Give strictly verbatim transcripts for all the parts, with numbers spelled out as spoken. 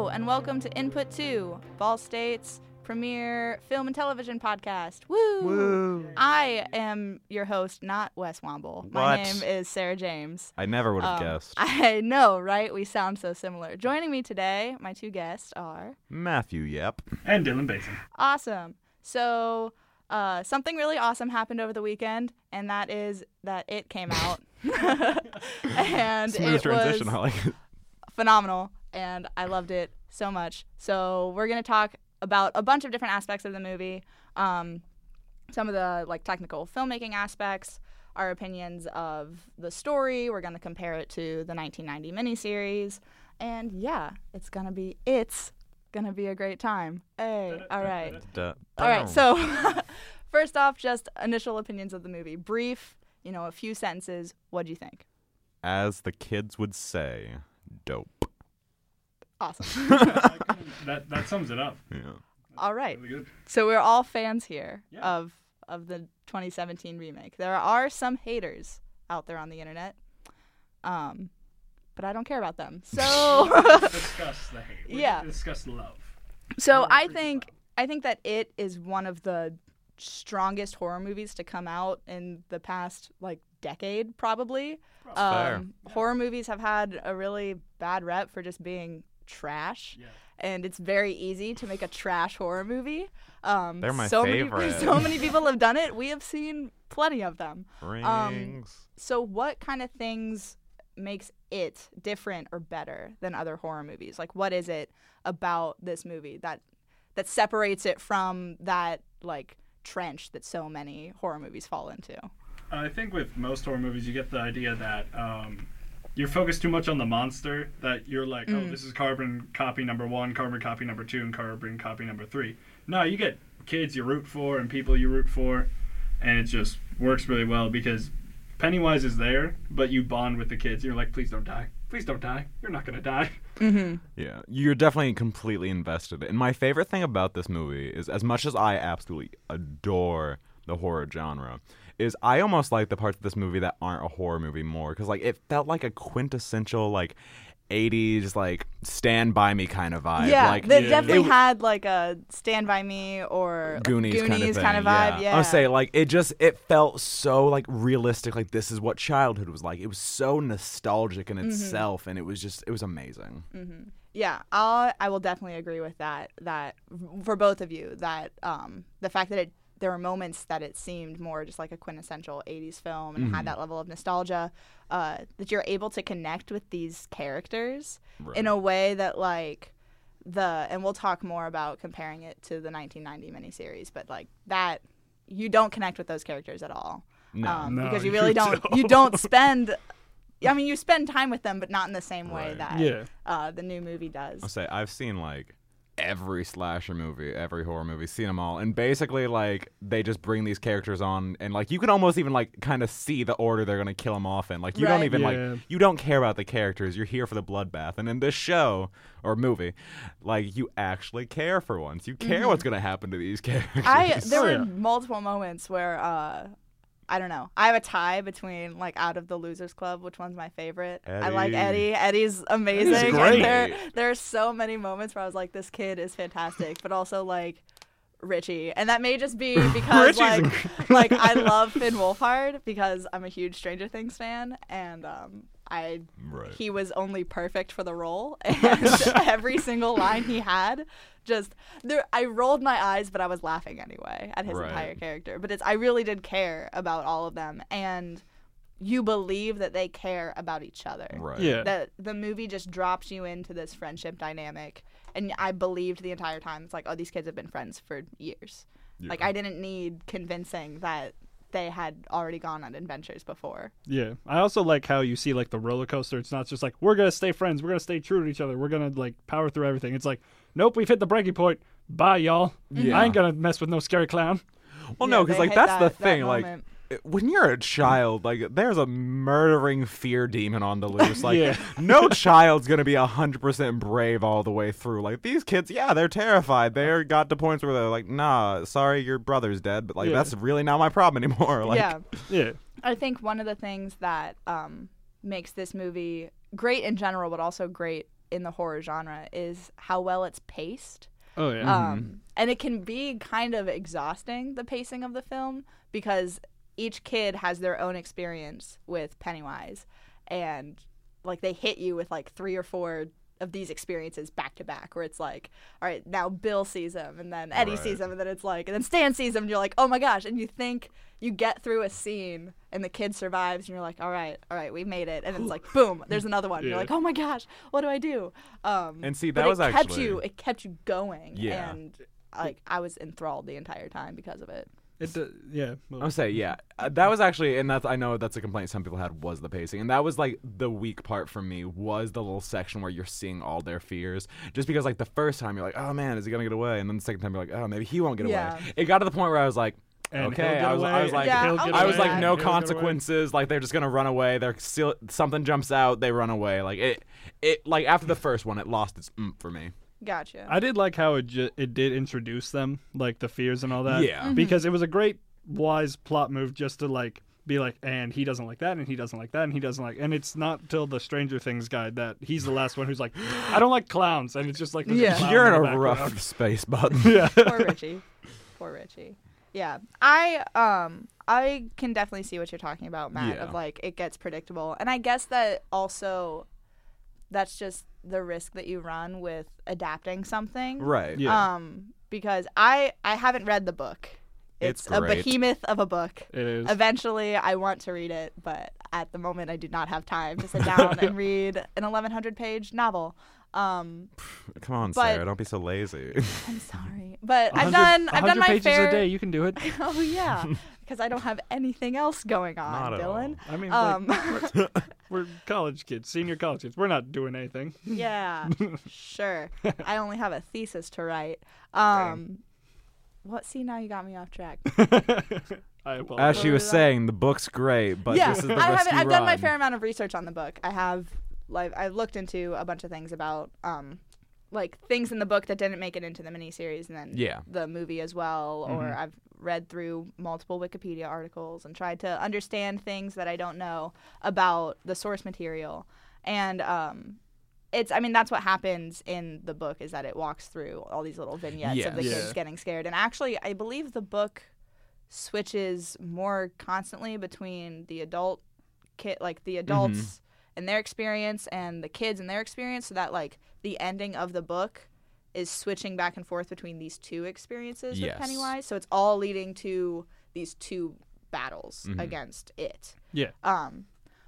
Hello, and welcome to Input Two, Ball State's premier film and television podcast. Woo! Woo! I am your host, not Wes Womble. What? My name is Sarah James. I never would have um, guessed. I know, right? We sound so similar. Joining me today, my two guests are... Matthew Yap. And Dylan Bateson. Awesome. So... Uh, something really awesome happened over the weekend, and that is that it came out. and Smooth it transition, was I like it. Phenomenal, and I loved it so much. So we're going to talk about a bunch of different aspects of the movie, um, some of the like technical filmmaking aspects, our opinions of the story. We're going to compare it to the nineteen ninety miniseries, and yeah, it's going to be it's. Gonna be a great time. Hey, all right. All right, so first off, just initial opinions of the movie. Brief, you know, a few sentences. What do you think? As the kids would say, dope. Awesome. that, that sums it up. Yeah. All right. Really good. So we're all fans here yeah. of, of the twenty seventeen remake. There are some haters out there on the internet. Um... But I don't care about them. So discuss the hate. We yeah. Discuss love. So I think love. I think that it is one of the strongest horror movies to come out in the past like decade, probably. probably. Um, yeah. Horror movies have had a really bad rep for just being trash, yeah. and it's very easy to make a trash horror movie. Um, They're my so favorite. Many, so many people have done it. We have seen plenty of them. Rings. Um, so what kind of things makes it different or better than other horror movies? Like, what is it about this movie that that separates it from that like trench that so many horror movies fall into? I think with most horror movies, you get the idea that um, you're focused too much on the monster, that you're like, mm. oh, this is carbon copy number one, carbon copy number two, and carbon copy number three. No, you get kids you root for and people you root for, and it just works really well because Pennywise is there, but you bond with the kids. You're like, please don't die. Please don't die. You're not going to die. Mm-hmm. Yeah, you're definitely completely invested. And my favorite thing about this movie is, as much as I absolutely adore the horror genre, is I almost like the parts of this movie that aren't a horror movie more. Because, like, it felt like a quintessential, like, eighties, like, Stand By Me kind of vibe. Yeah, like, they yeah. definitely it, had, like, a Stand By Me or like, Goonies, Goonies kind of, thing. kind of vibe. Yeah. yeah. I'll say, like, it just, it felt so, like, realistic. Like, this is what childhood was like. It was so nostalgic in itself, mm-hmm. and it was just, it was amazing. Mm-hmm. Yeah, I'll, I will definitely agree with that, that for both of you, that um, the fact that it there were moments that it seemed more just like a quintessential eighties film and mm-hmm. had that level of nostalgia, uh, that you're able to connect with these characters right. in a way that like the, and we'll talk more about comparing it to the nineteen ninety miniseries, but like that you don't connect with those characters at all. No, um, no, because you really you don't, don't, you don't spend, I mean, you spend time with them, but not in the same way right. that yeah. uh, the new movie does. I'll say I've seen like, every slasher movie, every horror movie, seen them all, and basically like they just bring these characters on, and like you can almost even like kind of see the order they're gonna kill them off in. Like you right. don't even yeah. like you don't care about the characters. You're here for the bloodbath, and in this show or movie, like you actually care for once. You care mm-hmm. what's gonna happen to these characters. I there were yeah. multiple moments where uh, I don't know. I have a tie between like Out of the Losers Club, which one's my favorite. Eddie. I like Eddie. Eddie's amazing. Eddie's great. And there, there are so many moments where I was like, this kid is fantastic, but also like Richie. And that may just be because like, like I love Finn Wolfhard because I'm a huge Stranger Things fan, and um, I right. he was only perfect for the role, and every single line he had. Just there, I rolled my eyes, but I was laughing anyway at his right. entire character. But it's I really did care about all of them, and you believe that they care about each other. Right. Yeah. That the movie just drops you into this friendship dynamic, and I believed the entire time. It's like, oh, these kids have been friends for years. Yeah. Like I didn't need convincing that they had already gone on adventures before. Yeah. I also like how you see like the roller coaster. It's not just like we're gonna stay friends. We're gonna stay true to each other. We're gonna like power through everything. It's like, nope, we've hit the breaking point. Bye, y'all. Yeah. I ain't gonna mess with no scary clown. Well, yeah, no, because like that's that, the thing. Like moment. When you're a child, like there's a murdering fear demon on the loose. Like yeah. no child's gonna be a hundred percent brave all the way through. Like these kids, yeah, they're terrified. They got to points where they're like, nah, sorry, your brother's dead, but like yeah. that's really not my problem anymore. Like, yeah, yeah. I think one of the things that um, makes this movie great in general, but also great in the horror genre is how well it's paced. Oh, yeah. Um, mm-hmm. And it can be kind of exhausting, the pacing of the film, because each kid has their own experience with Pennywise. And, like, they hit you with, like, three or four of these experiences back to back, where it's like, all right, now Bill sees him, and then Eddie right. sees him, and then it's like, and then Stan sees him, and you're like, oh my gosh. And you think you get through a scene, and the kid survives, and you're like, all right, all right, we made it. And then it's like, boom, there's another one. Yeah. You're like, oh my gosh, what do I do? Um, and see, that was actually. It kept you, it kept you going. Yeah. And, like, I was enthralled the entire time because of it. It uh, yeah, well. I'll say yeah. Uh, that was actually, and that's I know that's a complaint some people had, was the pacing, and that was like the weak part for me, was the little section where you're seeing all their fears. Just because like the first time you're like, oh man, is he gonna get away? And then the second time you're like, oh maybe he won't get yeah. away. It got to the point where I was like, and okay, I was, I was like, yeah, I was like, no he'll consequences. Like they're just gonna run away. They're seal- something jumps out, they run away. Like it, it like after the first one, it lost its oomph for me. Gotcha. I did like how it ju- it did introduce them, like the fears and all that. Yeah. Mm-hmm. Because it was a great, wise plot move just to like be like, and he doesn't like that, and he doesn't like that, and he doesn't like. And it's not till the Stranger Things guy that he's the last one who's like, I don't like clowns, and it's just like, yeah. you're in, in a rough space, bud. Yeah. Poor Richie. Poor Richie. Yeah. I um I can definitely see what you're talking about, Matt. Yeah. Of like it gets predictable, and I guess that also, that's just the risk that you run with adapting something. Right. Yeah. Um, because I, I haven't read the book. It's, it's a behemoth of a book. It is. Eventually, I want to read it, but at the moment, I do not have time to sit down and read an eleven hundred page novel. Um, Come on, but, Sarah, don't be so lazy. I'm sorry, but I've done I've done my pages fair a day. You can do it. Oh yeah, because I don't have anything else going on, not Dylan. At all. I mean, um, like, we're, we're college kids, senior college kids. We're not doing anything. Yeah, sure. I only have a thesis to write. Um, what? See, now you got me off track. I apologize. As she was saying, the book's great, but yeah, this is the I risky I've run. Done my fair amount of research on the book. I have. Like, I looked into a bunch of things about, um, like, things in the book that didn't make it into the miniseries and then yeah. the movie as well. Mm-hmm. Or I've read through multiple Wikipedia articles and tried to understand things that I don't know about the source material. And um, it's, I mean, that's what happens in the book, is that it walks through all these little vignettes yeah. of the yeah. kids getting scared. And actually, I believe the book switches more constantly between the adult kid, like, the adults... Mm-hmm. and their experience and the kids and their experience, so that like the ending of the book is switching back and forth between these two experiences yes. with Pennywise, so it's all leading to these two battles mm-hmm. against it. Yeah. Um,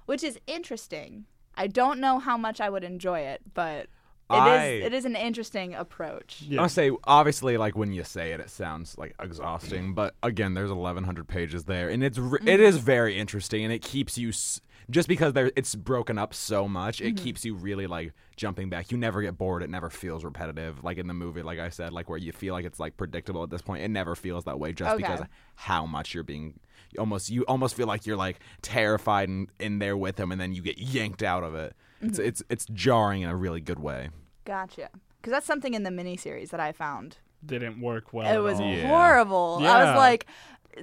which is interesting. I don't know how much I would enjoy it, but It I, is it is an interesting approach. Yeah. I'll say, obviously, like, when you say it, it sounds, like, exhausting. But, again, there's eleven hundred pages there. And it's re- mm-hmm. it is very interesting. And it keeps you, s- just because there, it's broken up so much, it mm-hmm. keeps you really, like, jumping back. You never get bored. It never feels repetitive. Like, in the movie, like I said, like, where you feel like it's, like, predictable at this point. It never feels that way just okay. because of how much you're being... almost You almost feel like you're, like, terrified and in there with him. And then you get yanked out of it. It's it's it's jarring in a really good way. Gotcha. Because that's something in the miniseries that I found didn't work well. It was at all. Yeah. horrible. Yeah. I was like,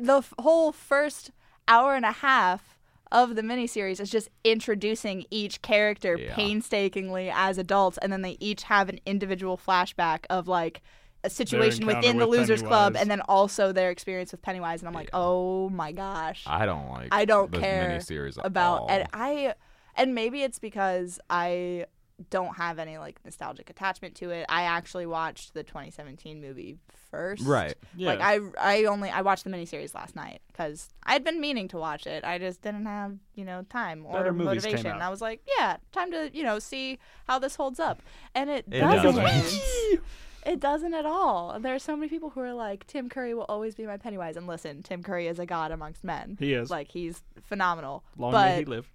the f- whole first hour and a half of the miniseries is just introducing each character yeah. painstakingly as adults, and then they each have an individual flashback of like a situation within with the Losers Club, and then also their experience with Pennywise. And I'm yeah. like, oh my gosh, I don't like. I don't those care miniseries at about. All. And I. And maybe it's because I don't have any, like, nostalgic attachment to it. I actually watched the twenty seventeen movie first. Right. Yeah. Like, I, I only – I watched the miniseries last night because I had been meaning to watch it. I just didn't have, you know, time or Better motivation. And I was like, yeah, time to, you know, see how this holds up. And it, it doesn't. doesn't. It doesn't at all. There are so many people who are like, Tim Curry will always be my Pennywise. And listen, Tim Curry is a god amongst men. He is. Like, he's phenomenal. Long but may he live.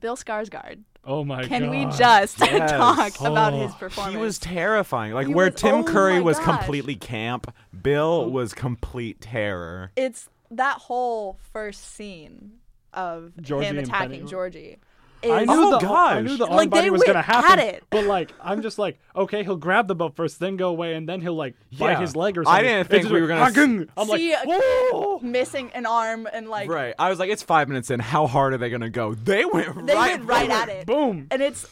Bill Skarsgård. Oh my god. Can we just yes. talk oh. about his performance? He was terrifying. Like he where was, Tim oh Curry was gosh. completely camp, Bill was complete terror. It's that whole first scene of Georgie him attacking Georgie. Is, I knew oh the gosh. I knew the like, arm was going to happen. It. But like I'm just like, okay, he'll grab the boat first, then go away, and then he'll like bite yeah. his leg or something. I didn't think we like, were going to I'm see like, whoa! Missing an arm and like right. I was like, it's five minutes in. How hard are they going to go? They went they right, went right at it. Boom. And it's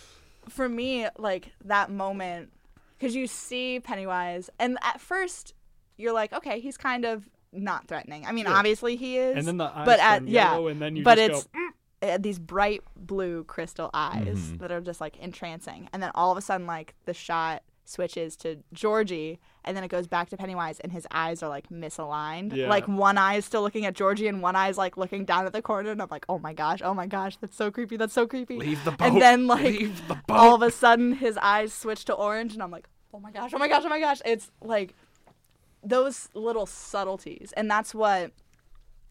for me, like, that moment, because you see Pennywise, and at first you're like, okay, he's kind of not threatening. I mean, yeah. obviously he is. And then the eyes but at, yellow, yeah, and then you but just it's, go... these bright blue crystal eyes mm-hmm. that are just, like, entrancing. And then all of a sudden, like, the shot switches to Georgie, and then it goes back to Pennywise, and his eyes are, like, misaligned. Yeah. Like, one eye is still looking at Georgie, and one eye is, like, looking down at the corner, and I'm like, oh, my gosh, oh, my gosh, that's so creepy, that's so creepy. Leave the boat. And then, like, the all of a sudden, his eyes switch to orange, and I'm like, oh, my gosh, oh, my gosh, oh, my gosh. It's, like, those little subtleties. And that's what,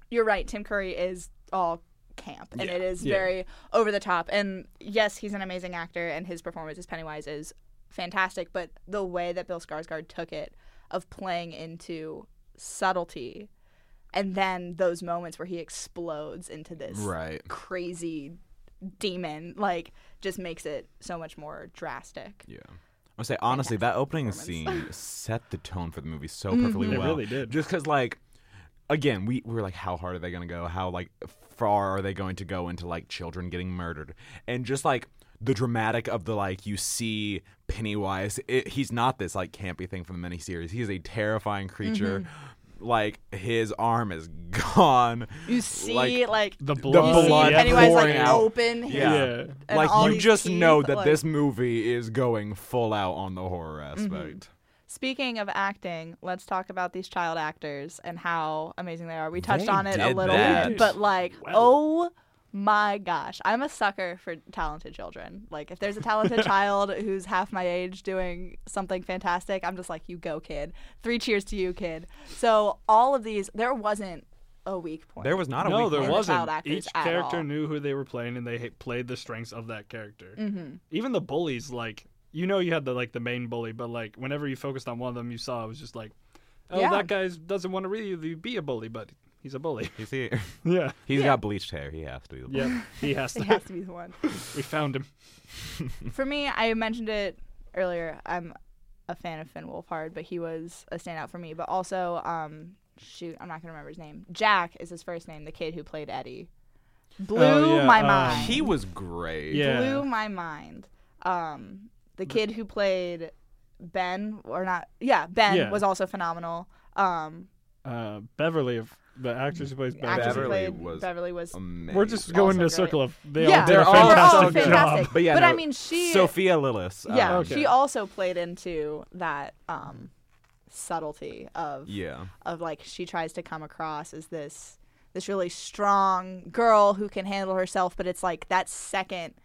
you're right, Tim Curry is all camp, and yeah, it is yeah. very over the top, and yes, he's an amazing actor, and his performance as Pennywise is fantastic, but the way that Bill Skarsgård took it, of playing into subtlety, and then those moments where he explodes into this right. crazy demon, like, just makes it so much more drastic. Yeah. I would say, honestly, that opening scene set the tone for the movie so perfectly mm-hmm. well. It really did. Just because, like, again, we, we were like, how hard are they going to go? How, like, far are they going to go into, like, children getting murdered? And just, like, the dramatic of the, like, you see Pennywise. It, he's not this, like, campy thing from the miniseries. He is a terrifying creature. Mm-hmm. Like, his arm is gone. You see, like, like the blood. You see blood Pennywise, like, out. Open his yeah. yeah. Like, all you just teeth, know that like... this movie is going full out on the horror aspect. Mm-hmm. Speaking of acting, let's talk about these child actors and how amazing they are. We touched they on it a little that. bit, but, like, well. oh my gosh. I'm a sucker for talented children. Like, if there's a talented child who's half my age doing something fantastic, I'm just like, you go, kid. Three cheers to you, kid. So all of these, there wasn't a weak point. There was not a no, weak point. No, there wasn't. Each character all. knew who they were playing, and they played the strengths of that character. Mm-hmm. Even the bullies, like... You know you had the like the main bully, but like whenever you focused on one of them, you saw it was just like, oh, yeah. that guy doesn't want to really be a bully, but he's a bully. He's here. Yeah. He's yeah. got bleached hair. He has to be the bully. Yeah, he has to. He has to be the one. We found him. For me, I mentioned it earlier. I'm a fan of Finn Wolfhard, but he was a standout for me. But also, um, shoot, I'm not going to remember his name. Jack is his first name, the kid who played Eddie. Blew oh, yeah. my um, mind. He was great. Yeah. Blew my mind. Um... The kid who played Ben, or not, yeah, Ben yeah. was also phenomenal. Um, uh, Beverly, the actress who plays Beverly, Beverly, played, was, Beverly was amazing. We're just going in a circle of they yeah. all did They're a fantastic, all fantastic job. But, yeah, but no, I mean, she Sophia Lillis, yeah, um, okay. she also played into that um, subtlety of yeah. of like she tries to come across as this this really strong girl who can handle herself, but it's like that second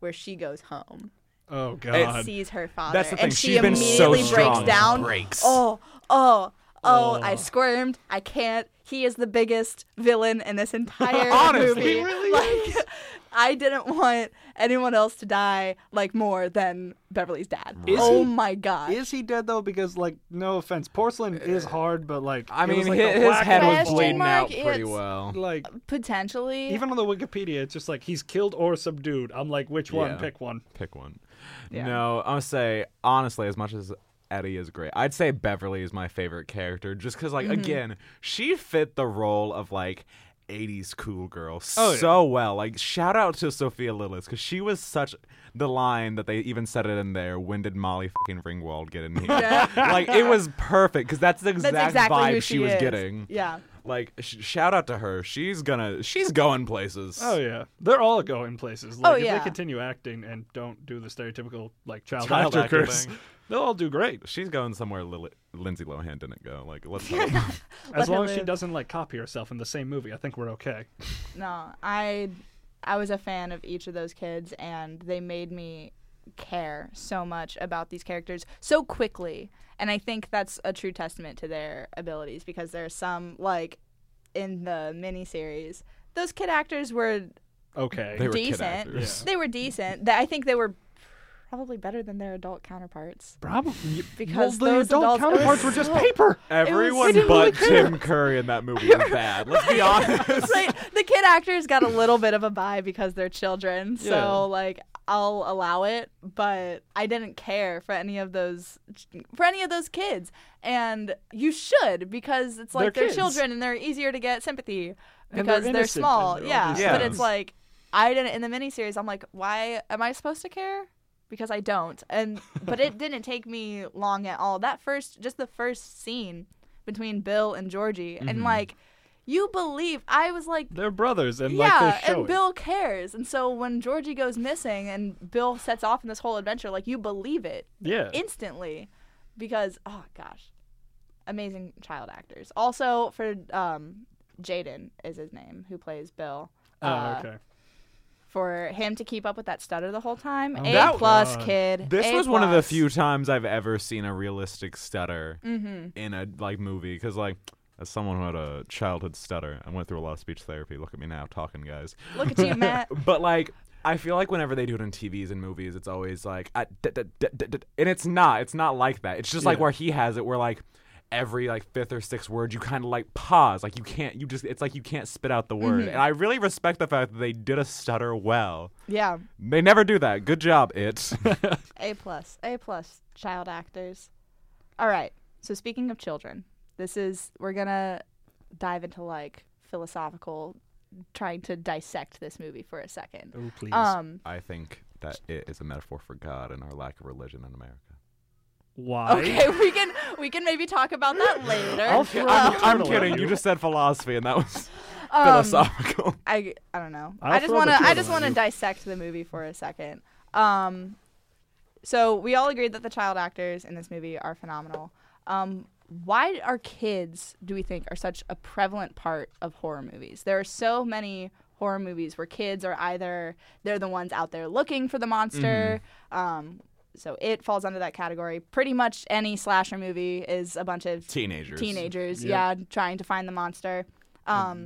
where she goes home. Oh, God. And sees her father. That's the thing. And she She's immediately been so breaks down. Breaks. Oh, oh, oh, oh, I squirmed. I can't. He is the biggest villain in this entire Honestly, movie. Honestly, really like, is. I didn't want anyone else to die, like, more than Beverly's dad. Is oh, he, my God. Is he dead, though? Because, like, no offense. Porcelain uh, is hard, but, like... I mean, was, like, his, his head was bleeding out pretty well. Like potentially. Even on the Wikipedia, it's just like, he's killed or subdued. I'm like, which one? Yeah. Pick one. Pick one. Yeah. No, I'm going to say, honestly, as much as Eddie is great, I'd say Beverly is my favorite character just because, like, mm-hmm. again, she fit the role of, like, eighties cool girl oh, so yeah. well. Like, shout out to Sophia Lillis because she was such the line that they even said it in there. When did Molly fucking Ringwald get in here? Yeah. Like, it was perfect because that's the exact that's exactly vibe she, she was getting. Yeah. Like, sh- shout out to her. She's gonna, she's going places. Oh, yeah. They're all going places. Like, oh, if yeah. they continue acting and don't do the stereotypical, like, child, child actor curse, they'll all do great. She's going somewhere Lil- Lindsay Lohan didn't go. Like, let's hope. As Let long as she doesn't, like, copy herself in the same movie, I think we're okay. No, I, I was a fan of each of those kids, and they made me care so much about these characters so quickly, and I think that's a true testament to their abilities because there are some, like, in the miniseries, those kid actors were okay, they were decent. Yeah. They were decent. I think they were probably better than their adult counterparts. Probably because well, those the adult counterparts were just paper. Everyone was, but Tim Curry in that movie was bad. Let's be honest. Right. The kid actors got a little bit of a bye because they're children. So yeah. like. I'll allow it, but I didn't care for any of those for any of those kids, and you should because it's like they're, they're children and they're easier to get sympathy because they're, they're small. They're yeah. yeah, but it's like I didn't in the miniseries. I'm like, why am I supposed to care? because I don't. And but it didn't take me long at all. That first, just the first scene between Bill and Georgie, mm-hmm. and like, you believe, I was like, they're brothers, and yeah, like they're showing. And Bill cares, and so when Georgie goes missing and Bill sets off in this whole adventure, like, you believe it, yeah, instantly, because oh gosh, amazing child actors. Also for um, Jaden is his name, who plays Bill. Oh, uh, okay. For him to keep up with that stutter the whole time. Oh, A plus, kid. This A was plus. One of the few times I've ever seen a realistic stutter mm-hmm. in a like movie. Because like, as someone who had a childhood stutter, I went through a lot of speech therapy. Look at me now, talking, guys. Look at you, Matt. But like, I feel like whenever they do it in T Vs and movies, it's always like, I, d- d- d- d- d-. and it's not. It's not like that. It's just yeah. like where he has it, where like, every like fifth or sixth word you kind of like pause, like you can't, you just, it's like you can't spit out the word. Mm-hmm. And I really respect the fact that they did a stutter well. Yeah, they never do that. Good job. It A plus, A plus child actors. All right, so speaking of children, this is, we're gonna dive into like philosophical, trying to dissect this movie for a second. Oh please. um I think that it is a metaphor for God and our lack of religion in America. Why? Okay, we can we can maybe talk about that later. I'll ki- um, I'm, I'm kidding. You just said philosophy, and that was um, philosophical. I, I don't know. I'll I just want to I just want to dissect the movie for a second. Um, so we all agreed that the child actors in this movie are phenomenal. Um, why are kids, do we think, are such a prevalent part of horror movies? There are so many horror movies where kids are either they're the ones out there looking for the monster. Mm-hmm. Um, So it falls under that category. Pretty much any slasher movie is a bunch of teenagers, teenagers, yep. yeah, trying to find the monster, um,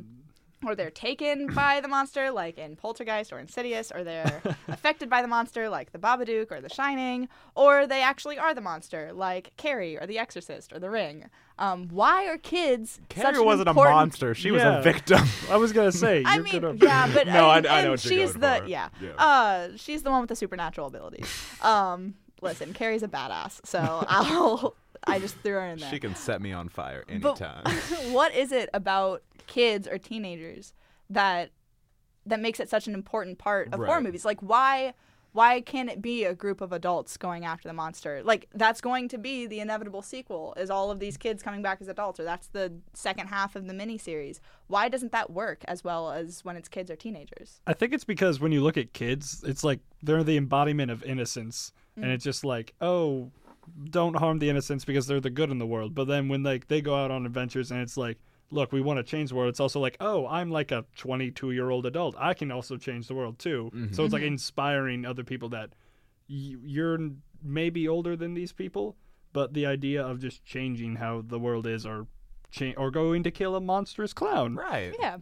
mm. or they're taken by the monster, like in Poltergeist or Insidious, or they're affected by the monster, like The Babadook or The Shining, or they actually are the monster, like Carrie or The Exorcist or The Ring. Um, why are kids? Carrie such wasn't an important... a monster; she yeah. was a victim. I was gonna say. I mean, gonna... yeah, but no, and, I, I know what you're she's going the for. yeah, yeah. Uh, she's the one with the supernatural abilities. Um, listen, Carrie's a badass, so I'll. I just threw her in there. She can set me on fire anytime. But what is it about kids or teenagers that that makes it such an important part of right. horror movies? Like, why? Why can't it be a group of adults going after the monster? Like, that's going to be the inevitable sequel, is all of these kids coming back as adults, or that's the second half of the miniseries. Why doesn't that work as well as when it's kids or teenagers? I think it's because when you look at kids, it's like they're the embodiment of innocence, mm-hmm. and it's just like, oh, don't harm the innocents because they're the good in the world. But then when like they go out on adventures and it's like, look, we want to change the world. It's also like, oh, I'm like a twenty-two-year-old adult. I can also change the world, too. Mm-hmm. So it's like inspiring other people that y- you're maybe older than these people, but the idea of just changing how the world is or cha- or going to kill a monstrous clown. Right. Yeah.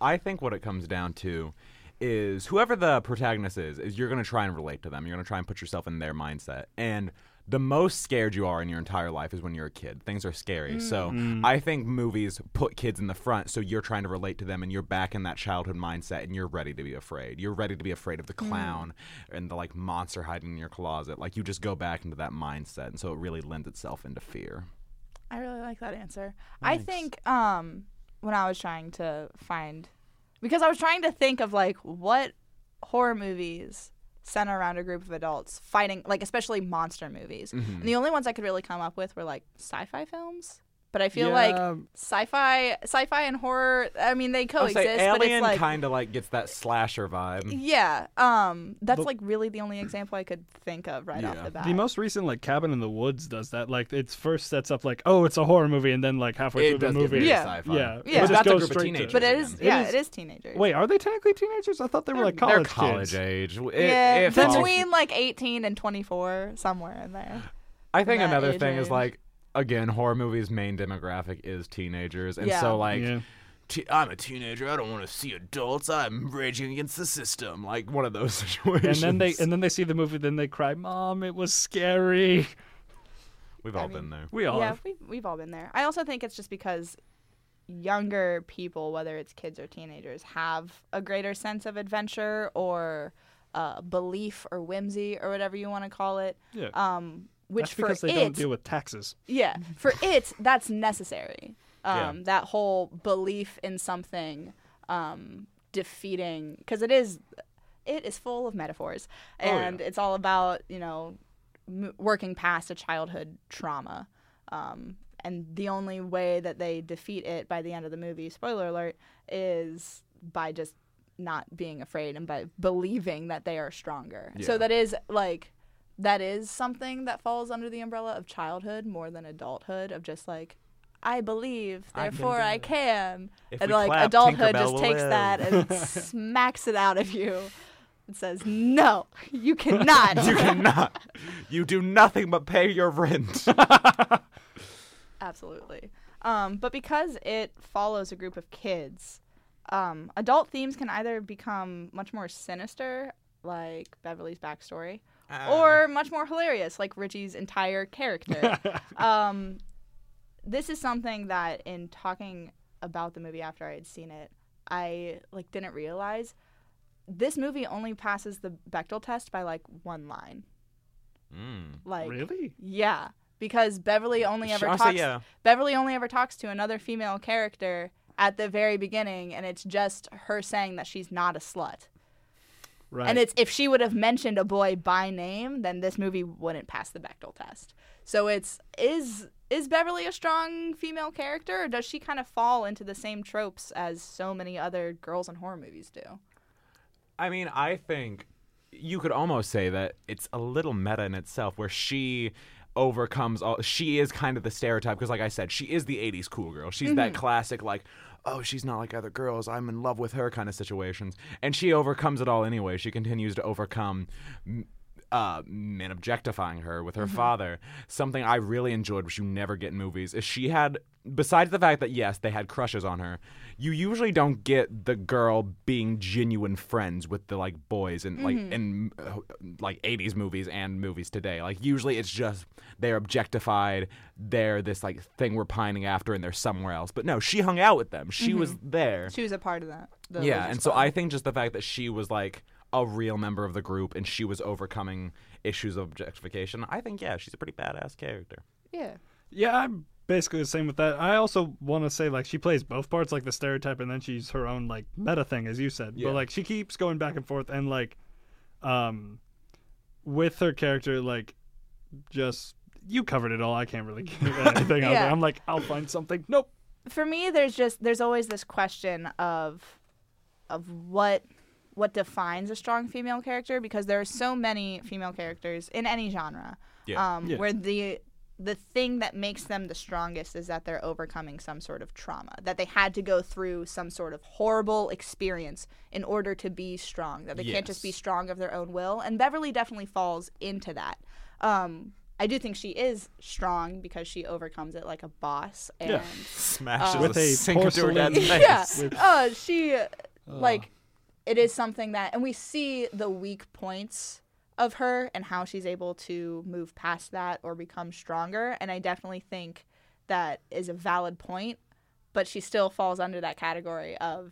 I think what it comes down to is whoever the protagonist is, is you're going to try and relate to them. You're going to try and put yourself in their mindset. And the most scared you are in your entire life is when you're a kid. Things are scary. Mm. So mm. I think movies put kids in the front, so you're trying to relate to them, and you're back in that childhood mindset, and you're ready to be afraid. You're ready to be afraid of the clown mm. and the like monster hiding in your closet. Like, you just go back into that mindset, and so it really lends itself into fear. I really like that answer. Nice. I think um, when I was trying to find... Because I was trying to think of, like, what horror movies... center around a group of adults fighting, like, especially monster movies. Mm-hmm. And the only ones I could really come up with were, like, sci-fi films. But I feel yeah. like sci-fi sci-fi and horror, I mean, they coexist. I'll say Alien, but it's like, kind of, like, gets that slasher vibe. Yeah. Um, that's, but, like, really the only example I could think of right yeah. off the bat. The most recent, like, Cabin in the Woods does that. Like, it first sets up, like, oh, it's a horror movie, and then, like, halfway it through the movie. Yeah. Sci-fi. Yeah. yeah. But that's a group of teenagers. But it is, yeah, it is, it is teenagers. Wait, are they technically teenagers? I thought they were, they're, like, college they're college kids. Age. It, yeah, it between, like, eighteen and twenty-four, somewhere in there. I think another thing is, like, again, horror movies' main demographic is teenagers. And yeah. so, like, yeah. te- I'm a teenager. I don't want to see adults. I'm raging against the system. Like, one of those situations. And then they and then they see the movie, then they cry, Mom, it was scary. We've I all mean, been there. We all yeah, have. Yeah, we've, we've all been there. I also think it's just because younger people, whether it's kids or teenagers, have a greater sense of adventure or uh, belief or whimsy or whatever you want to call it. Yeah. Um, Which that's because for they it, don't deal with taxes. Yeah. For it, that's necessary. Um, yeah. That whole belief in something um, defeating... Because it is... it is full of metaphors. And oh, yeah. It's all about, you know, m- working past a childhood trauma. Um, and the only way that they defeat it by the end of the movie, spoiler alert, is by just not being afraid and by believing that they are stronger. Yeah. So that is, like, that is something that falls under the umbrella of childhood more than adulthood, of just, like, I believe, therefore I can. I can. And, like, clap, adulthood just takes live. that and smacks it out of you. It says, no, you cannot. You cannot. You do nothing but pay your rent. Absolutely. Um, but because it follows a group of kids, um, adult themes can either become much more sinister, like Beverly's backstory, uh. or much more hilarious, like Richie's entire character. um, this is something that, in talking about the movie after I had seen it, I like didn't realize. This movie only passes the Bechdel test by, like, one line. Mm. Like, really? Yeah, because Beverly only ever Shasta, talks. Yeah. Beverly only ever talks to another female character at the very beginning, and it's just her saying that she's not a slut. Right. And it's if she would have mentioned a boy by name, then this movie wouldn't pass the Bechdel test. So it's is is Beverly a strong female character, or does she kind of fall into the same tropes as so many other girls in horror movies do? I mean, I think you could almost say that it's a little meta in itself, where she overcomes all. She is kind of the stereotype because, like I said, she is the eighties cool girl. She's mm-hmm. that classic, like, oh, she's not like other girls, I'm in love with her kind of situations. And she overcomes it all anyway. She continues to overcome uh, men objectifying her with her mm-hmm. father. Something I really enjoyed, which you never get in movies, is she had, besides the fact that, yes, they had crushes on her, you usually don't get the girl being genuine friends with the, like, boys in, mm-hmm. like, in, uh, like, eighties movies and movies today. Like, usually it's just they're objectified, they're this, like, thing we're pining after, and they're somewhere else. But no, she hung out with them. She mm-hmm. was there. She was a part of that. Yeah, and so I think just the fact that she was, like, a real member of the group and she was overcoming issues of objectification, I think, yeah, she's a pretty badass character. Yeah. Yeah, I'm... basically the same with that. I also want to say, like, she plays both parts, like the stereotype, and then she's her own, like, meta thing, as you said. Yeah. But, like, she keeps going back and forth, and, like, um, with her character, like, just, you covered it all. I can't really give anything yeah. out there. I'm like, I'll find something. Nope. For me, there's just, there's always this question of, of what, what defines a strong female character, because there are so many female characters in any genre, yeah. Um, yeah. where the the thing that makes them the strongest is that they're overcoming some sort of trauma, that they had to go through some sort of horrible experience in order to be strong, that they yes. can't just be strong of their own will. And Beverly definitely falls into that. Um, I do think she is strong because she overcomes it like a boss. And yeah. Smashes um, with a sink into her dad's face. Yeah. With... Uh, she, uh. like, it is something that, and we see the weak points of her and how she's able to move past that or become stronger. And I definitely think that is a valid point, but she still falls under that category of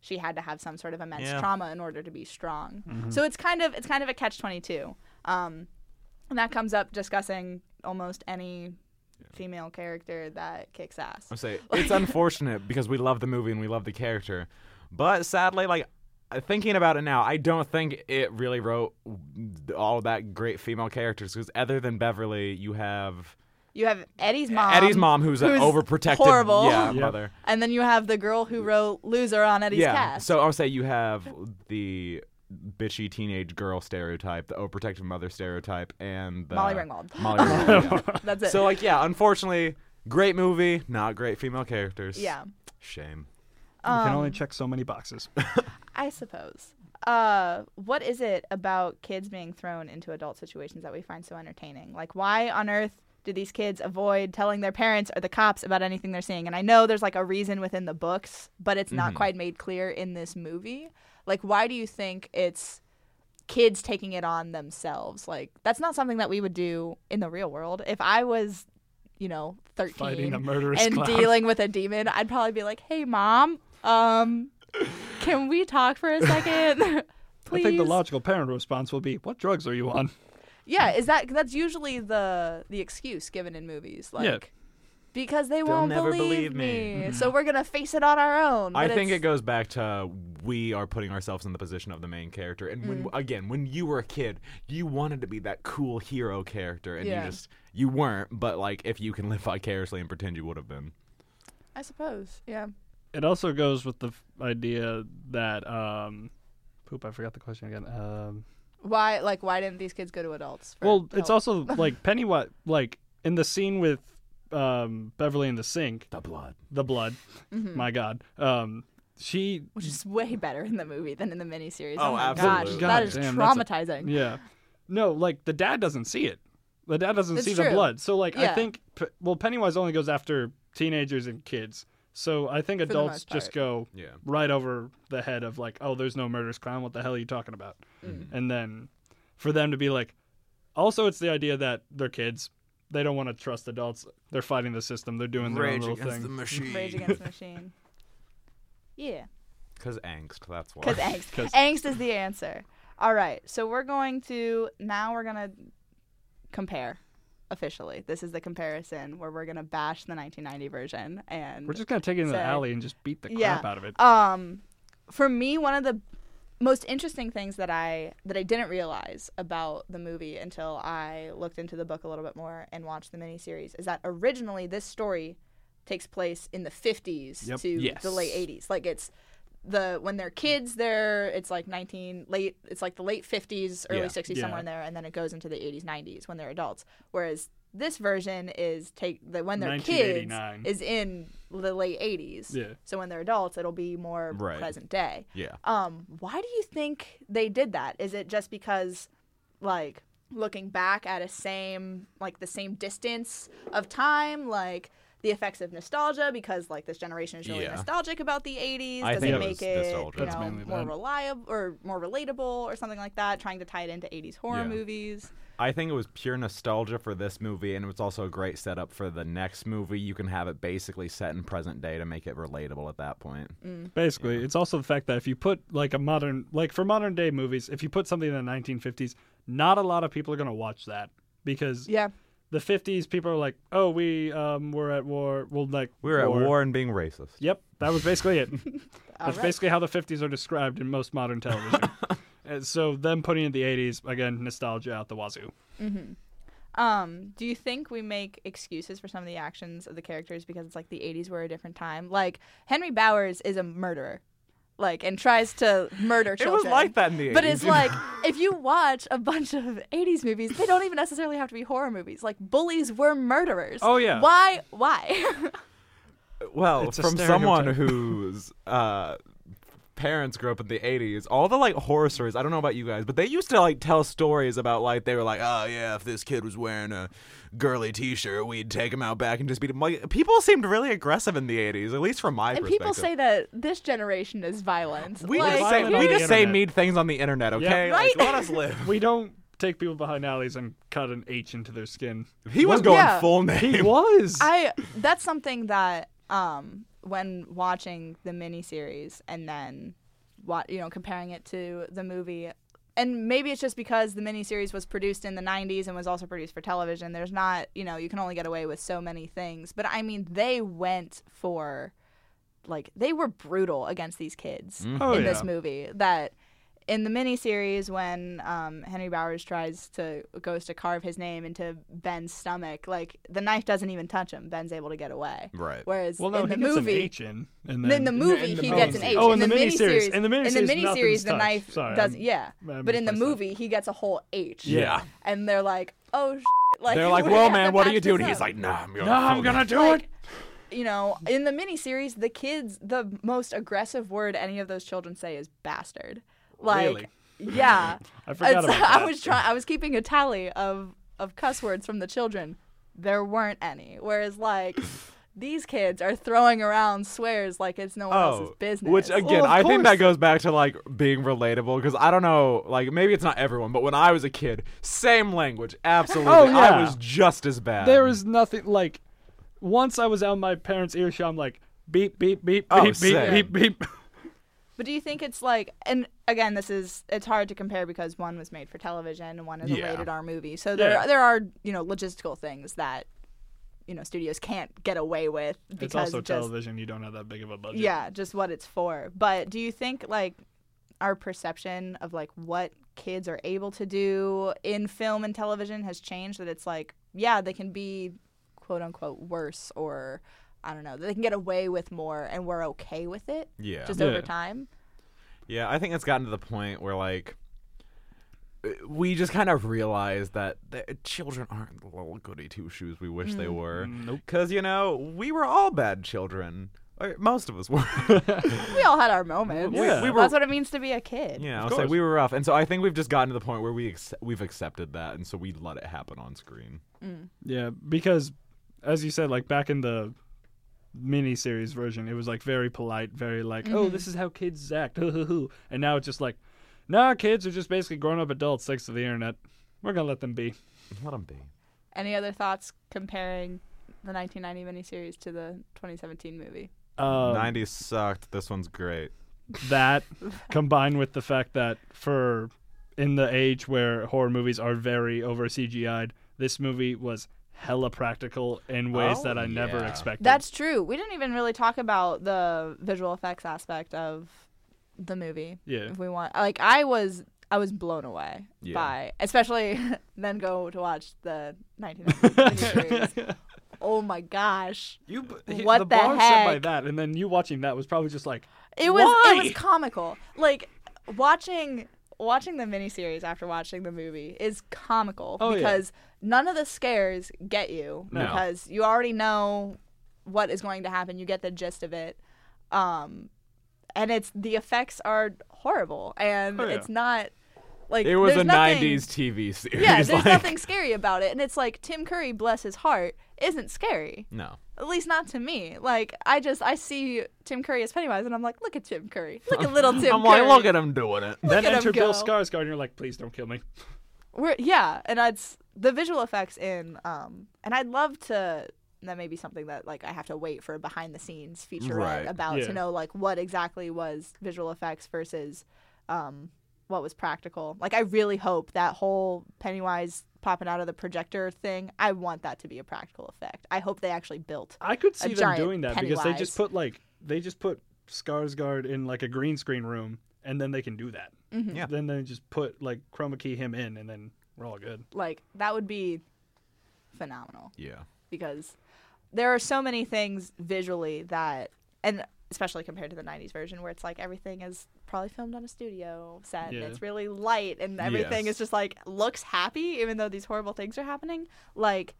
she had to have some sort of immense yeah. trauma in order to be strong. Mm-hmm. So it's kind of it's kind of a catch twenty-two. Um, and that comes up discussing almost any yeah. female character that kicks ass. I'm saying, it's unfortunate because we love the movie and we love the character. But sadly, like, thinking about it now, I don't think it really wrote all that great female characters, because other than Beverly, you have you have Eddie's mom, Eddie's mom, who's, who's an overprotective, horrible, yeah, yeah, mother, and then you have the girl who wrote "Loser" on Eddie's yeah. cast. So I would say you have the bitchy teenage girl stereotype, the overprotective mother stereotype, and the Molly Ringwald. Molly Ringwald. Yeah. That's it. So, like, yeah, unfortunately, great movie, not great female characters. Yeah, shame. You um, can only check so many boxes. I suppose. Uh, what is it about kids being thrown into adult situations that we find so entertaining? Like, why on earth do these kids avoid telling their parents or the cops about anything they're seeing? And I know there's, like, a reason within the books, but it's not mm-hmm. quite made clear in this movie. Like, why do you think it's kids taking it on themselves? Like, that's not something that we would do in the real world. If I was, you know, thirteen and clown. dealing with a demon, I'd probably be like, hey, mom, um... can we talk for a second? Please. I think the logical parent response will be, what drugs are you on? Yeah, is that that's usually the the excuse given in movies, like yeah. because they They'll won't never believe, believe me. me. So we're going to face it on our own. I think it goes back to we are putting ourselves in the position of the main character. And when mm. again, when you were a kid, you wanted to be that cool hero character, and yeah. you just you weren't. But like, if you can live vicariously and pretend you would have been, I suppose. Yeah. It also goes with the f- idea that um, poop. I forgot the question again. Um, why, like, why didn't these kids go to adults? Well, help? It's also like Pennywise, like in the scene with um, Beverly in the sink. The blood. The blood. Mm-hmm. My God. Um, She, which is way better in the movie than in the miniseries. Oh, oh my absolutely. Gosh, God that is damn, traumatizing. A, yeah, no, like the dad doesn't see it. The dad doesn't it's see true. the blood. So, like, yeah. I think, well, Pennywise only goes after teenagers and kids. So I think For adults just go yeah. right over the head of like, oh, there's no murderous clown. What the hell are you talking about? Mm-hmm. And then for them to be like, also, it's the idea that they're kids. They don't want to trust adults. They're fighting the system. They're doing their Rage own little thing. The machine. Rage against the machine. Yeah. Because angst, that's why. Because angst. Cause... Angst is the answer. All right. So we're going to, now we're going to compare officially. This is the comparison where we're going to bash the nineteen ninety version. And we're just going to take it into say, the alley and just beat the crap yeah. out of it. Um, for me, one of the most interesting things that I that I didn't realize about the movie until I looked into the book a little bit more and watched the miniseries is that originally this story takes place in the fifties yep. to yes. the late eighties. Like it's the when they're kids, they're it's like nineteen late. It's like the late fifties, early yeah. sixties, yeah. somewhere in there, and then it goes into the eighties, nineties when they're adults. Whereas this version is take the when they're kids is in the late eighties. Yeah. So when they're adults, it'll be more right. present day. Yeah. Um. Why do you think they did that? Is it just because, like, looking back at a same like the same distance of time, like. The effects of nostalgia, because like this generation is really yeah. nostalgic about the eighties. Does it make it you know, more reliable or more relatable or something like that? Trying to tie it into eighties horror yeah. movies. I think it was pure nostalgia for this movie, and it was also a great setup for the next movie. You can have it basically set in present day to make it relatable at that point. Mm. Basically, yeah. it's also the fact that if you put like a modern, like for modern day movies, if you put something in the nineteen fifties, not a lot of people are going to watch that because yeah. the fifties, people are like, oh, we um, were at war. Well, like we were war. at war and being racist. Yep, that was basically it. That's right. basically how the fifties are described in most modern television. And so them putting in the eighties, again, nostalgia out the wazoo. Mm-hmm. Um, do you think we make excuses for some of the actions of the characters because it's like the eighties were a different time? Like, Henry Bowers is a murderer. Like, and tries to murder children. It was like that in the eighties. But it's like, if you watch a bunch of eighties movies, they don't even necessarily have to be horror movies. Like, bullies were murderers. Oh, yeah. Why? Why? Well, from someone whose uh, parents grew up in the eighties, all the, like, horror stories, I don't know about you guys, but they used to, like, tell stories about, like, they were like, oh, yeah, if this kid was wearing a girly t-shirt, we'd take him out back and just beat him. Like, people seemed really aggressive in the eighties, at least from my and perspective. And people say that this generation is violent. We like, just, say, we just say mean things on the internet, okay? Yeah, right? Like, let us live. We don't take people behind alleys and cut an H into their skin. He was going yeah. full name. He was. I. That's something that um, when watching the miniseries and then you know comparing it to the movie. And maybe it's just because the miniseries was produced in the nineties and was also produced for television. There's not, you know, you can only get away with so many things. But, I mean, they went for, like, they were brutal against these kids oh, in yeah. this movie. That in the miniseries when um, Henry Bowers tries to, goes to carve his name into Ben's stomach, like, the knife doesn't even touch him. Ben's able to get away. Right. Whereas well, no, in, the movie, in, and then, in the movie, in the, in the he gets an H. Oh, in, in the, the miniseries. miniseries. In the miniseries, in the miniseries the knife Sorry, doesn't, I'm, yeah. I'm but in the movie, he gets a whole H. Yeah. And they're like, oh, shit. Like, they're like, well, man, what are you doing? He's like, nah, I'm going to nah, I'm gonna do like, it. You know, in the miniseries, the kids, the most aggressive word any of those children say is bastard. Like, really? Yeah, I forgot it's, about that. I was trying. I was keeping a tally of, of cuss words from the children. There weren't any. Whereas, like, these kids are throwing around swears like it's no one oh, else's business. Which again, well, I course. think that goes back to like being relatable because I don't know, like maybe it's not everyone, but when I was a kid, same language, absolutely. Oh, yeah. I was just as bad. There is nothing like. Once I was out my parents' earshot, I'm like beep beep beep oh, beep, beep beep beep beep. But do you think it's like, and again, this is, it's hard to compare because one was made for television and one is a yeah. rated R movie. So there yeah. there are, you know, logistical things that you know, studios can't get away with. Because it's also just, television. You don't have that big of a budget. Yeah, just what it's for. But do you think, like, our perception of, like, what kids are able to do in film and television has changed? That it's like, yeah, they can be, quote, unquote, worse, or, I don't know, they can get away with more and we're okay with it yeah. just yeah. over time? Yeah, I think it's gotten to the point where, like, we just kind of realized that the children aren't the little goody two-shoes we wish mm. they were. Nope. Because, you know, we were all bad children. Or most of us were. We all had our moments. Yeah. We, we were, that's what it means to be a kid. Yeah, I'll say we were rough. And so I think we've just gotten to the point where we ex- we've accepted that, and so we let it happen on screen. Mm. Yeah, because, as you said, like, back in the miniseries version, it was, like, very polite, very, like, mm-hmm. oh, this is how kids act. And now it's just like, nah, kids are just basically grown-up adults thanks to the internet. We're going to let them be. Let them be. Any other thoughts comparing the nineteen ninety miniseries to the twenty seventeen movie? Um, nineties sucked. This one's great. That combined with the fact that for in the age where horror movies are very over C G I'd, this movie was hella practical in ways oh, that I yeah. never expected. That's true. We didn't even really talk about the visual effects aspect of the movie. Yeah. If we want, like, I was, I was blown away yeah. by, especially then go to watch the nineteen ninety series. Oh my gosh! You he, what the, the bar heck? Set by that, and then you watching that was probably just like it was. Why? It was comical. Like watching watching the miniseries after watching the movie is comical oh, because yeah. none of the scares get you no. because you already know what is going to happen. You get the gist of it. Um, And it's the effects are horrible, and oh, yeah. it's not like it was a nothing, nineties T V series. Yeah, there's like, nothing scary about it, and it's like Tim Curry, bless his heart, isn't scary. No, at least not to me. Like I just I see Tim Curry as Pennywise, and I'm like, look at Tim Curry, look at little Tim. I'm Curry. Like, look at him doing it. Look then enter Bill Skarsgård, and you're like, please don't kill me. We're, yeah, and it's the visual effects in, um, and I'd love to. That may be something that, like, I have to wait for a behind-the-scenes featurette right. about yeah. to know, like, what exactly was visual effects versus um, what was practical. Like, I really hope that whole Pennywise popping out of the projector thing, I want that to be a practical effect. I hope they actually built I could see them doing that Pennywise. Because they just put, like, they just put Skarsgård in, like, a green screen room, and then they can do that. Mm-hmm. Yeah. Then they just put, like, chroma key him in, and then we're all good. Like, that would be phenomenal. Yeah. Because there are so many things visually that, and especially compared to the nineties version, where it's like everything is probably filmed on a studio set. Yeah. And it's really light, and everything yes. is just like looks happy, even though these horrible things are happening. Like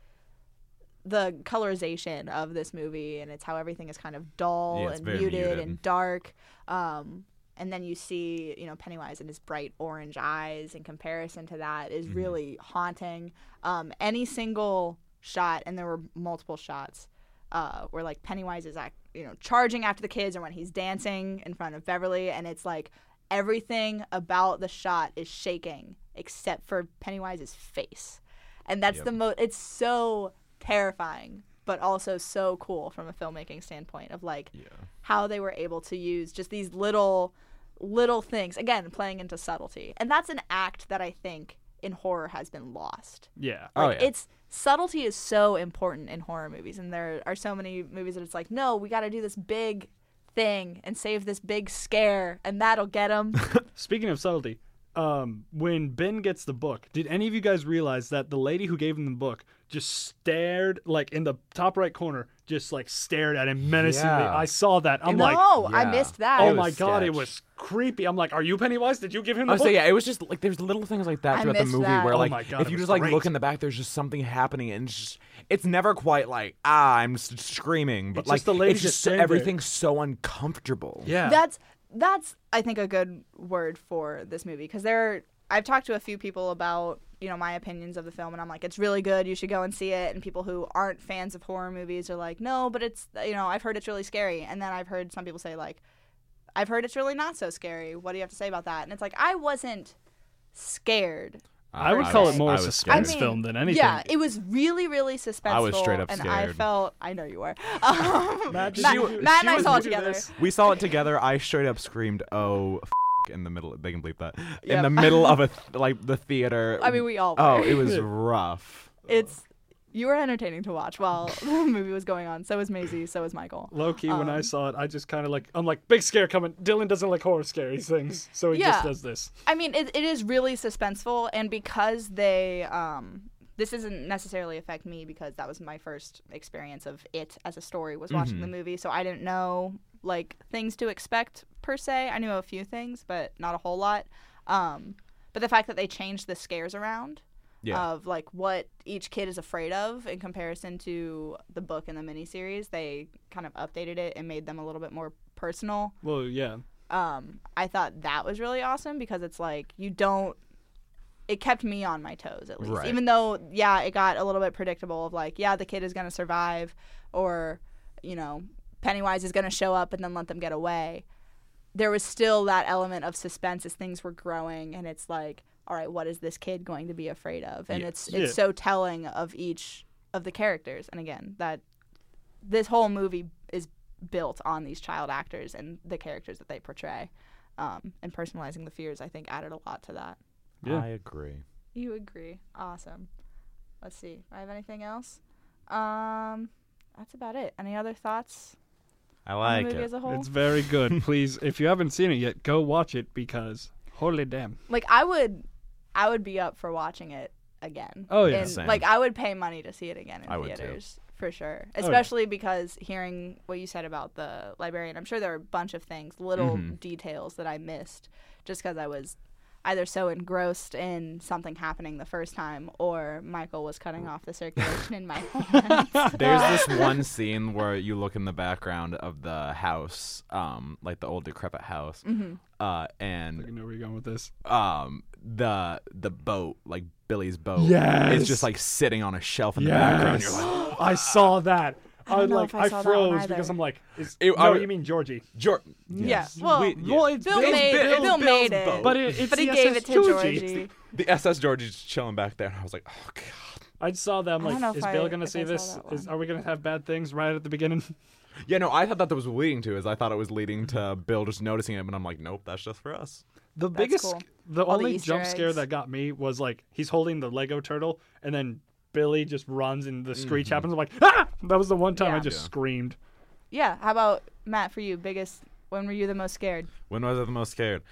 the colorization of this movie, and it's how everything is kind of dull yeah, and muted, muted and dark. Um, and then you see, you know, Pennywise and his bright orange eyes. In comparison to that, is mm-hmm. really haunting. Um, any single shot, and there were multiple shots uh where like Pennywise is like, you know, charging after the kids, and when he's dancing in front of Beverly, and it's like everything about the shot is shaking except for Pennywise's face, and that's yep. the most it's so terrifying but also so cool from a filmmaking standpoint of like yeah. how they were able to use just these little little things, again playing into subtlety, and that's an act that I think in horror has been lost. Yeah. Like, oh, yeah. It's subtlety is so important in horror movies, and there are so many movies that it's like, no, we got to do this big thing and save this big scare, and that'll get them. Speaking of subtlety, um, when Ben gets the book, did any of you guys realize that the lady who gave him the book just stared, like, in the top right corner, just, like, stared at him menacingly? Yeah. I saw that. I'm no, like... No, yeah. I missed that. Oh, my sketch. God, it was creepy. I'm like, are you Pennywise? Did you give him the I book? Saying, yeah, it was just, like, there's little things like that I throughout the movie that. Where, like, oh God, if you just, like, great. Look in the back, there's just something happening, and it's, just, it's never quite, like, ah, I'm s- screaming, but, it's like, just the lady it's just everything's so uncomfortable. Yeah. That's, that's, I think, a good word for this movie, because there are... I've talked to a few people about, you know, my opinions of the film, and I'm like, it's really good, you should go and see it. And people who aren't fans of horror movies are like, no, but it's, you know, I've heard it's really scary. And then I've heard some people say, like, I've heard it's really not so scary. What do you have to say about that? And it's like, I wasn't scared. I would call it more a suspense film than anything. Yeah, it was really, really suspenseful. I was straight up scared. And I felt... I know you were. Um, Matt, Matt, you, Matt and I saw it together. We saw it together. I straight up screamed, oh, f***. In the middle, they can bleep that. In yep. the middle of a th- like the theater. I mean, we all. Were. Oh, it was rough. It's you were entertaining to watch while the movie was going on. So was Maisie. So was Michael. Low-key, um, when I saw it, I just kind of like, I'm like, big scare coming. Dylan doesn't like horror scary things, so he yeah. just does this. I mean, it it is really suspenseful, and because they, um, this doesn't necessarily affect me because that was my first experience of it as a story, was watching mm-hmm. the movie, so I didn't know, like, things to expect, per se. I knew a few things, but not a whole lot. Um, but the fact that they changed the scares around, yeah. of like what each kid is afraid of in comparison to the book and the miniseries, they kind of updated it and made them a little bit more personal. Well, yeah. Um, I thought that was really awesome because it's like you don't – it kept me on my toes at least. Right. Even though, yeah, it got a little bit predictable of like, yeah, the kid is going to survive or, you know, Pennywise is going to show up and then let them get away. There was still that element of suspense as things were growing, and it's like, all right, what is this kid going to be afraid of? And yeah. it's it's yeah. so telling of each of the characters. And again, that this whole movie is built on these child actors and the characters that they portray. Um, and personalizing the fears, I think, added a lot to that. Yeah. I agree. You agree. Awesome. Let's see. Do I have anything else? Um, that's about it. Any other thoughts? I like it. As a whole? It's very good. Please, if you haven't seen it yet, go watch it because holy damn! Like I would, I would be up for watching it again. Oh yeah, and, same. Like I would pay money to see it again in I theaters would too. For sure. Especially oh, yeah. because hearing what you said about the librarian, I'm sure there are a bunch of things, little mm-hmm. details that I missed, just because I was either so engrossed in something happening the first time or Michael was cutting off the circulation in my hands. There's this one scene where you look in the background of the house, um, like the old decrepit house, mm-hmm. uh, and I think I know where you're going with this. Um, the the boat, like Billy's boat, yes! is just like sitting on a shelf in yes! the background. You're like, I saw that. I, I like I, I froze because I'm like, is, it, no, I, you mean Georgie? George. Yes. Yeah. Well, we, yeah. well it's Bill, Bill made Bill, Bill, Bill made it, boat. But it, it's but he gave it to Georgie. Georgie. The, the S S Georgie's chilling back there, and I was like, oh god. I saw that. I'm like, is I, Bill gonna see this? Is, are we gonna have bad things right at the beginning? Yeah, no. I thought that that was leading to is I thought it was leading to Bill just noticing it, but I'm like, nope, that's just for us. The that's biggest, cool. the All only the jump eggs. Scare that got me was like he's holding the Lego turtle, and then Billy just runs and the screech mm-hmm. happens. I'm like, ah! That was the one time yeah. I just yeah. screamed. Yeah. How about, Matt, for you, biggest, when were you the most scared? When was I the most scared?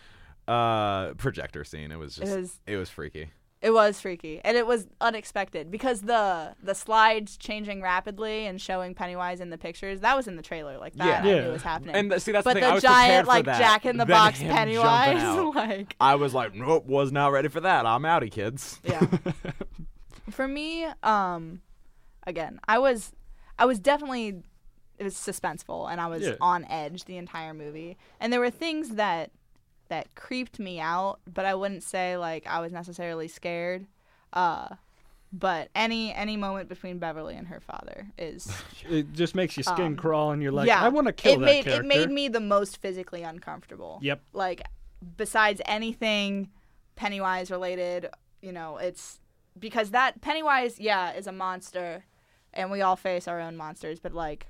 Uh, projector scene. It was just, it was, it was freaky. It was freaky. And it was unexpected because the the slides changing rapidly and showing Pennywise in the pictures, that was in the trailer. Like, that yeah. I yeah. knew it was happening. And the, see, that's but the thing. The I was giant, like, jack-in-the-box Pennywise. like I was like, nope, was not ready for that. I'm outie, kids. Yeah. For me, um, again, I was, I was definitely, it was suspenseful, and I was yeah. on edge the entire movie. And there were things that, that creeped me out, but I wouldn't say like I was necessarily scared. Uh, but any any moment between Beverly and her father is, it just makes your skin um, crawl, and you're like, yeah, I want to kill it that made, character. It made me the most physically uncomfortable. Yep. Like, besides anything Pennywise related, you know, it's. Because that Pennywise, yeah, is a monster, and we all face our own monsters. But like,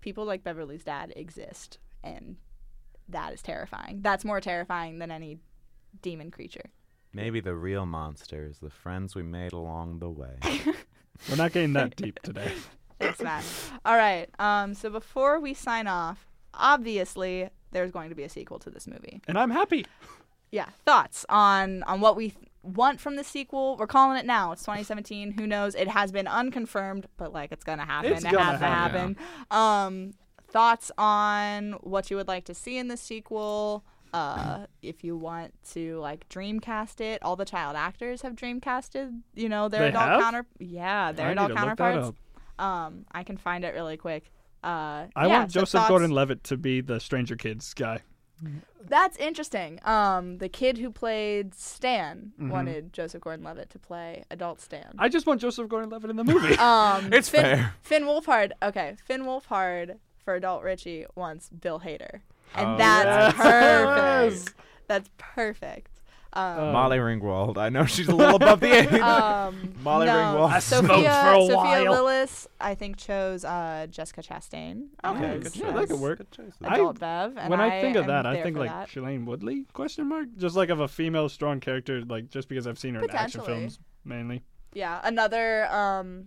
people like Beverly's dad exist, and that is terrifying. That's more terrifying than any demon creature. Maybe the real monster is the friends we made along the way. We're not getting that deep today. Thanks, Matt. All right. Um. So before we sign off, obviously there's going to be a sequel to this movie, and I'm happy. Yeah. Thoughts on on what we. Th- want from the sequel. We're calling it now. It's twenty seventeen. Who knows? It has been unconfirmed, but like it's gonna happen. It's it gonna has happen. to happen. Yeah. Um, thoughts on what you would like to see in the sequel? Uh, if you want to like dreamcast it, all the child actors have dreamcasted. You know their they adult have? counter. Yeah, their I adult counterparts. Um, I can find it really quick. Uh, I yeah, want so Joseph thoughts- Gordon-Levitt to be the Stranger Kids guy. That's interesting. Um, the kid who played Stan mm-hmm. wanted Joseph Gordon-Levitt to play adult Stan. I just want Joseph Gordon-Levitt in the movie. um, it's Finn, fair. Finn Wolfhard. Okay, Finn Wolfhard for adult Richie wants Bill Hader, and oh, that's yes. perfect. Yes. That's perfect. Um, uh, Molly Ringwald. I know she's a little above the age. Um, Molly no, Ringwald. I Sophia, smoked for a Sophia while. Sophia Lillis, I think, chose uh, Jessica Chastain. Okay, good choice. Yeah, that could work. Adult I, Bev. And when I think I of that, I think like that. Shailene Woodley? Question mark. Just like of a female strong character, like just because I've seen her in action films mainly. Yeah, another um,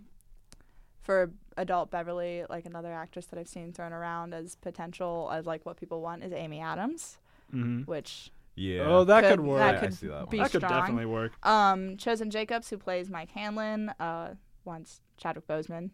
for adult Beverly, like another actress that I've seen thrown around as potential as like what people want is Amy Adams, mm-hmm. which yeah, oh that could, could work. That yeah, could I see that one. Be that strong. Could definitely work. Um, Chosen Jacobs, who plays Mike Hanlon, uh, once Chadwick Boseman,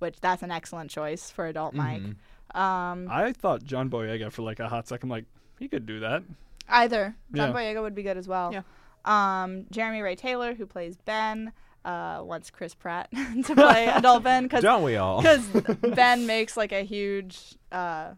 which that's an excellent choice for adult mm-hmm. Mike. Um, I thought John Boyega for like a hot second, like he could do that. Either John yeah. Boyega would be good as well. Yeah. Um, Jeremy Ray Taylor, who plays Ben, uh, wants Chris Pratt to play adult Ben. Cause, don't we all? Because Ben makes like a huge uh,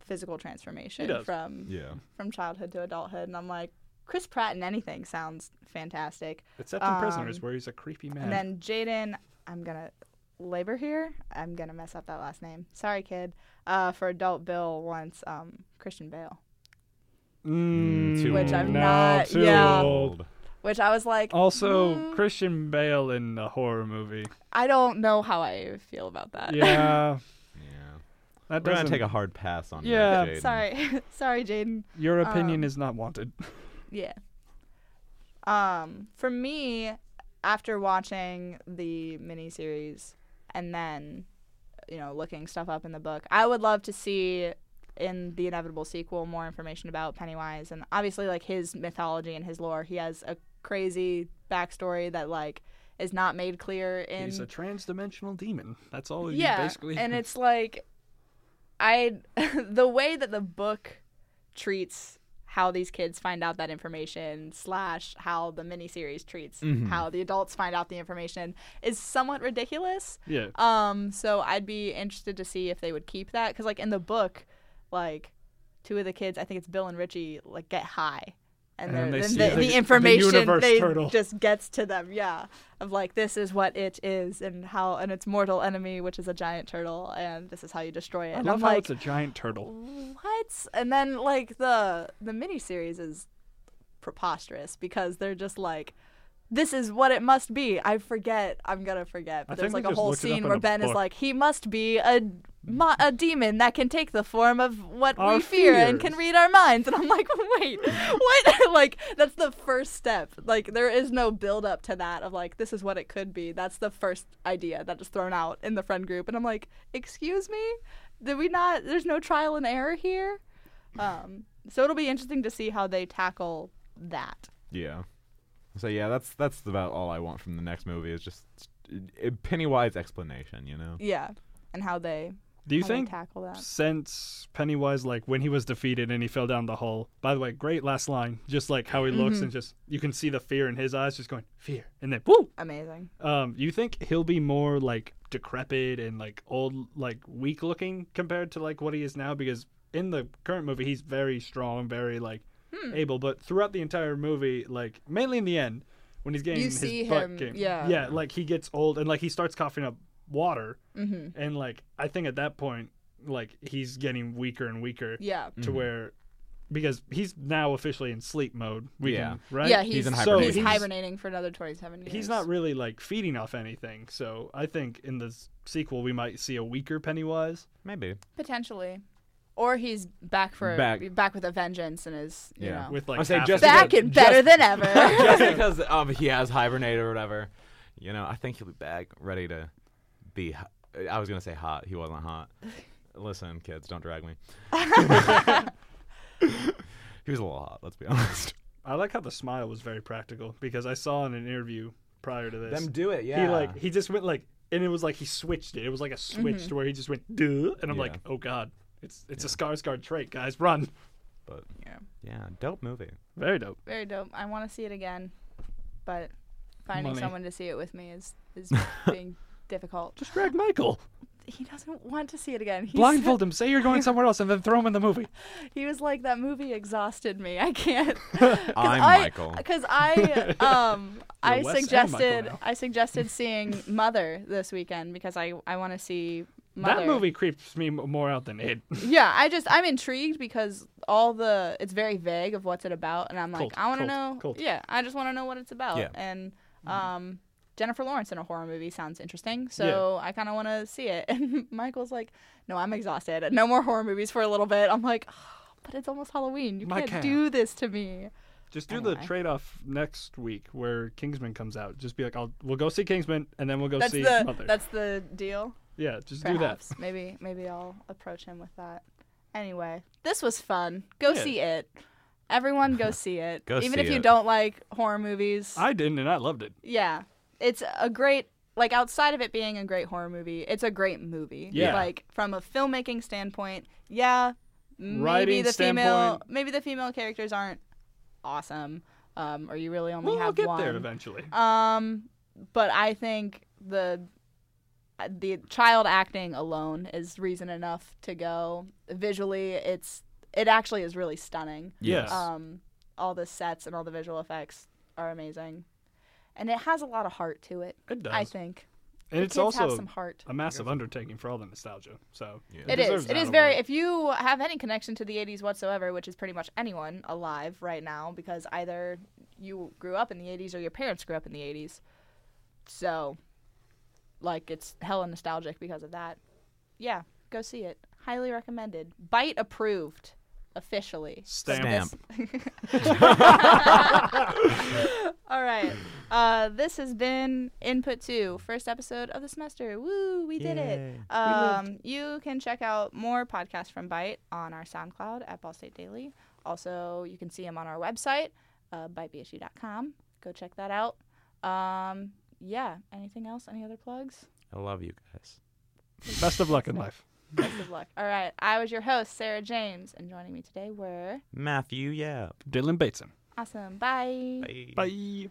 physical transformation from yeah. from childhood to adulthood, and I'm like, Chris Pratt in anything sounds fantastic. Except in um, Prisoners, where he's a creepy man. And then Jaden, I'm gonna labor here. I'm gonna mess up that last name. Sorry, kid. Uh, for adult Bill, wants um, Christian Bale. Mm, too which old. I'm not no, too yeah. old. Which I was like also mm. Christian Bale in a horror movie. I don't know how I feel about that. Yeah. yeah. That We're doesn't take a hard pass on yeah. that, Jaden. Sorry. Sorry, Jaden. Your opinion um, is not wanted. yeah. Um for me, after watching the miniseries and then you know, looking stuff up in the book, I would love to see in the inevitable sequel more information about Pennywise and obviously like his mythology and his lore. He has a crazy backstory that like is not made clear in he's a trans-dimensional demon. That's all he yeah, basically and it's like I the way that the book treats how these kids find out that information slash how the miniseries treats mm-hmm. how the adults find out the information is somewhat ridiculous. Yeah. Um so I'd be interested to see if they would keep that, because like in the book like two of the kids, I think it's Bill and Richie, like get high, and, and then the, the, the information the they turtle. just gets to them. Yeah, of like this is what it is, and how, and its mortal enemy, which is a giant turtle, and this is how you destroy it. I and love I'm how like, it's a giant turtle. What? And then like the the miniseries is preposterous because they're just like, this is what it must be. I forget. I'm gonna forget. But I there's like a whole scene where Ben book. is like, he must be a Ma- a demon that can take the form of what our we fear fears. and can read our minds. And I'm like, wait, what? Like, that's the first step. Like, there is no build up to that of like, this is what it could be. That's the first idea that is thrown out in the friend group. And I'm like, excuse me? Did we not? There's no trial and error here. Um, so it'll be interesting to see how they tackle that. Yeah. So, yeah, that's that's about all I want from the next movie is just Pennywise explanation, you know? Yeah. And how they... Do you think since Pennywise, like when he was defeated and he fell down the hole, by the way, great last line, just like how he mm-hmm. looks and just, you can see the fear in his eyes just going, fear, and then, woo! Amazing. Um, you think he'll be more like decrepit and like old, like weak looking compared to like what he is now? Because in the current movie, he's very strong, very like hmm. able, but throughout the entire movie, like mainly in the end, when he's getting you his see butt him, game, yeah. yeah, like he gets old and like he starts coughing up water mm-hmm. and like I think at that point like he's getting weaker and weaker yeah to mm-hmm. where because he's now officially in sleep mode we yeah can, right yeah he's, he's, in so he's hibernating for another twenty-seven years. He's not really like feeding off anything, so I think in the sequel we might see a weaker Pennywise maybe potentially, or he's back for back, back with a vengeance and is you yeah know. With like I say just back because, and better just, than ever just because um, he has hibernated or whatever, you know, I think he'll be back ready to be hot. I was gonna say hot. He wasn't hot. Listen, kids, don't drag me. He was a little hot. Let's be honest. I like how the smile was very practical because I saw in an interview prior to this them do it. Yeah, he like he just went like, and it was like he switched it. It was like a switch mm-hmm. to where he just went duh, and I'm yeah. like, oh god, it's it's yeah. a Skarsgård trait, guys, run. But yeah, yeah, dope movie. Very dope. Very dope. I want to see it again, but finding Money. someone to see it with me is is being. difficult. Just drag Michael. He doesn't want to see it again. He's blindfold him. Say you're going somewhere else and then throw him in the movie. He was like, that movie exhausted me. I can't. I'm I, Michael. Because I um I suggested I suggested seeing Mother this weekend because I, I want to see Mother. That movie creeps me more out than it. Yeah, I just I'm intrigued because all the it's very vague of what's it about, and I'm like cult, I want to know. Cult. Yeah, I just want to know what it's about, yeah. and um. Mm. Jennifer Lawrence in a horror movie sounds interesting, so yeah. I kind of want to see it. And Michael's like, no, I'm exhausted. No more horror movies for a little bit. I'm like, oh, but it's almost Halloween. You My can't cow. do this to me. Just do anyway. the trade-off next week where Kingsman comes out. Just be like, I'll we'll go see Kingsman, and then we'll go that's see the, Mother. That's the deal? Yeah, just Perhaps. do that. Maybe maybe I'll approach him with that. Anyway, this was fun. Go yeah. see it. Everyone go see it. Go Even see if you it. don't like horror movies. I didn't, and I loved it. Yeah. It's a great, like, outside of it being a great horror movie, it's a great movie. Yeah. Like, from a filmmaking standpoint, yeah, maybe Writing the female maybe the female characters aren't awesome, um, or you really only well, have we'll one. We'll get there eventually. Um, but I think the the child acting alone is reason enough to go. Visually, it's it actually is really stunning. Yes. Um, all the sets and all the visual effects are amazing, and it has a lot of heart to it. It does. I think. And the it's also a massive undertaking for all the nostalgia. So yeah. it, it is. It is very. Award. If you have any connection to the eighties whatsoever, which is pretty much anyone alive right now, because either you grew up in the eighties or your parents grew up in the eighties, so like it's hella nostalgic because of that. Yeah, go see it. Highly recommended. Bite approved, officially. Stamp. Stamp. All right. Uh, this has been Input Two, first episode of the semester. Woo, we did Yay. it. Um, you can check out more podcasts from Byte on our SoundCloud at Ball State Daily. Also, you can see them on our website, uh, byte b s u dot com. Go check that out. Um, yeah. Anything else? Any other plugs? I love you guys. Best of luck in life. Best of luck. All right. I was your host, Sarah James, and joining me today were Matthew Yap, Dylan Bateson. Awesome. Bye. Bye. Bye.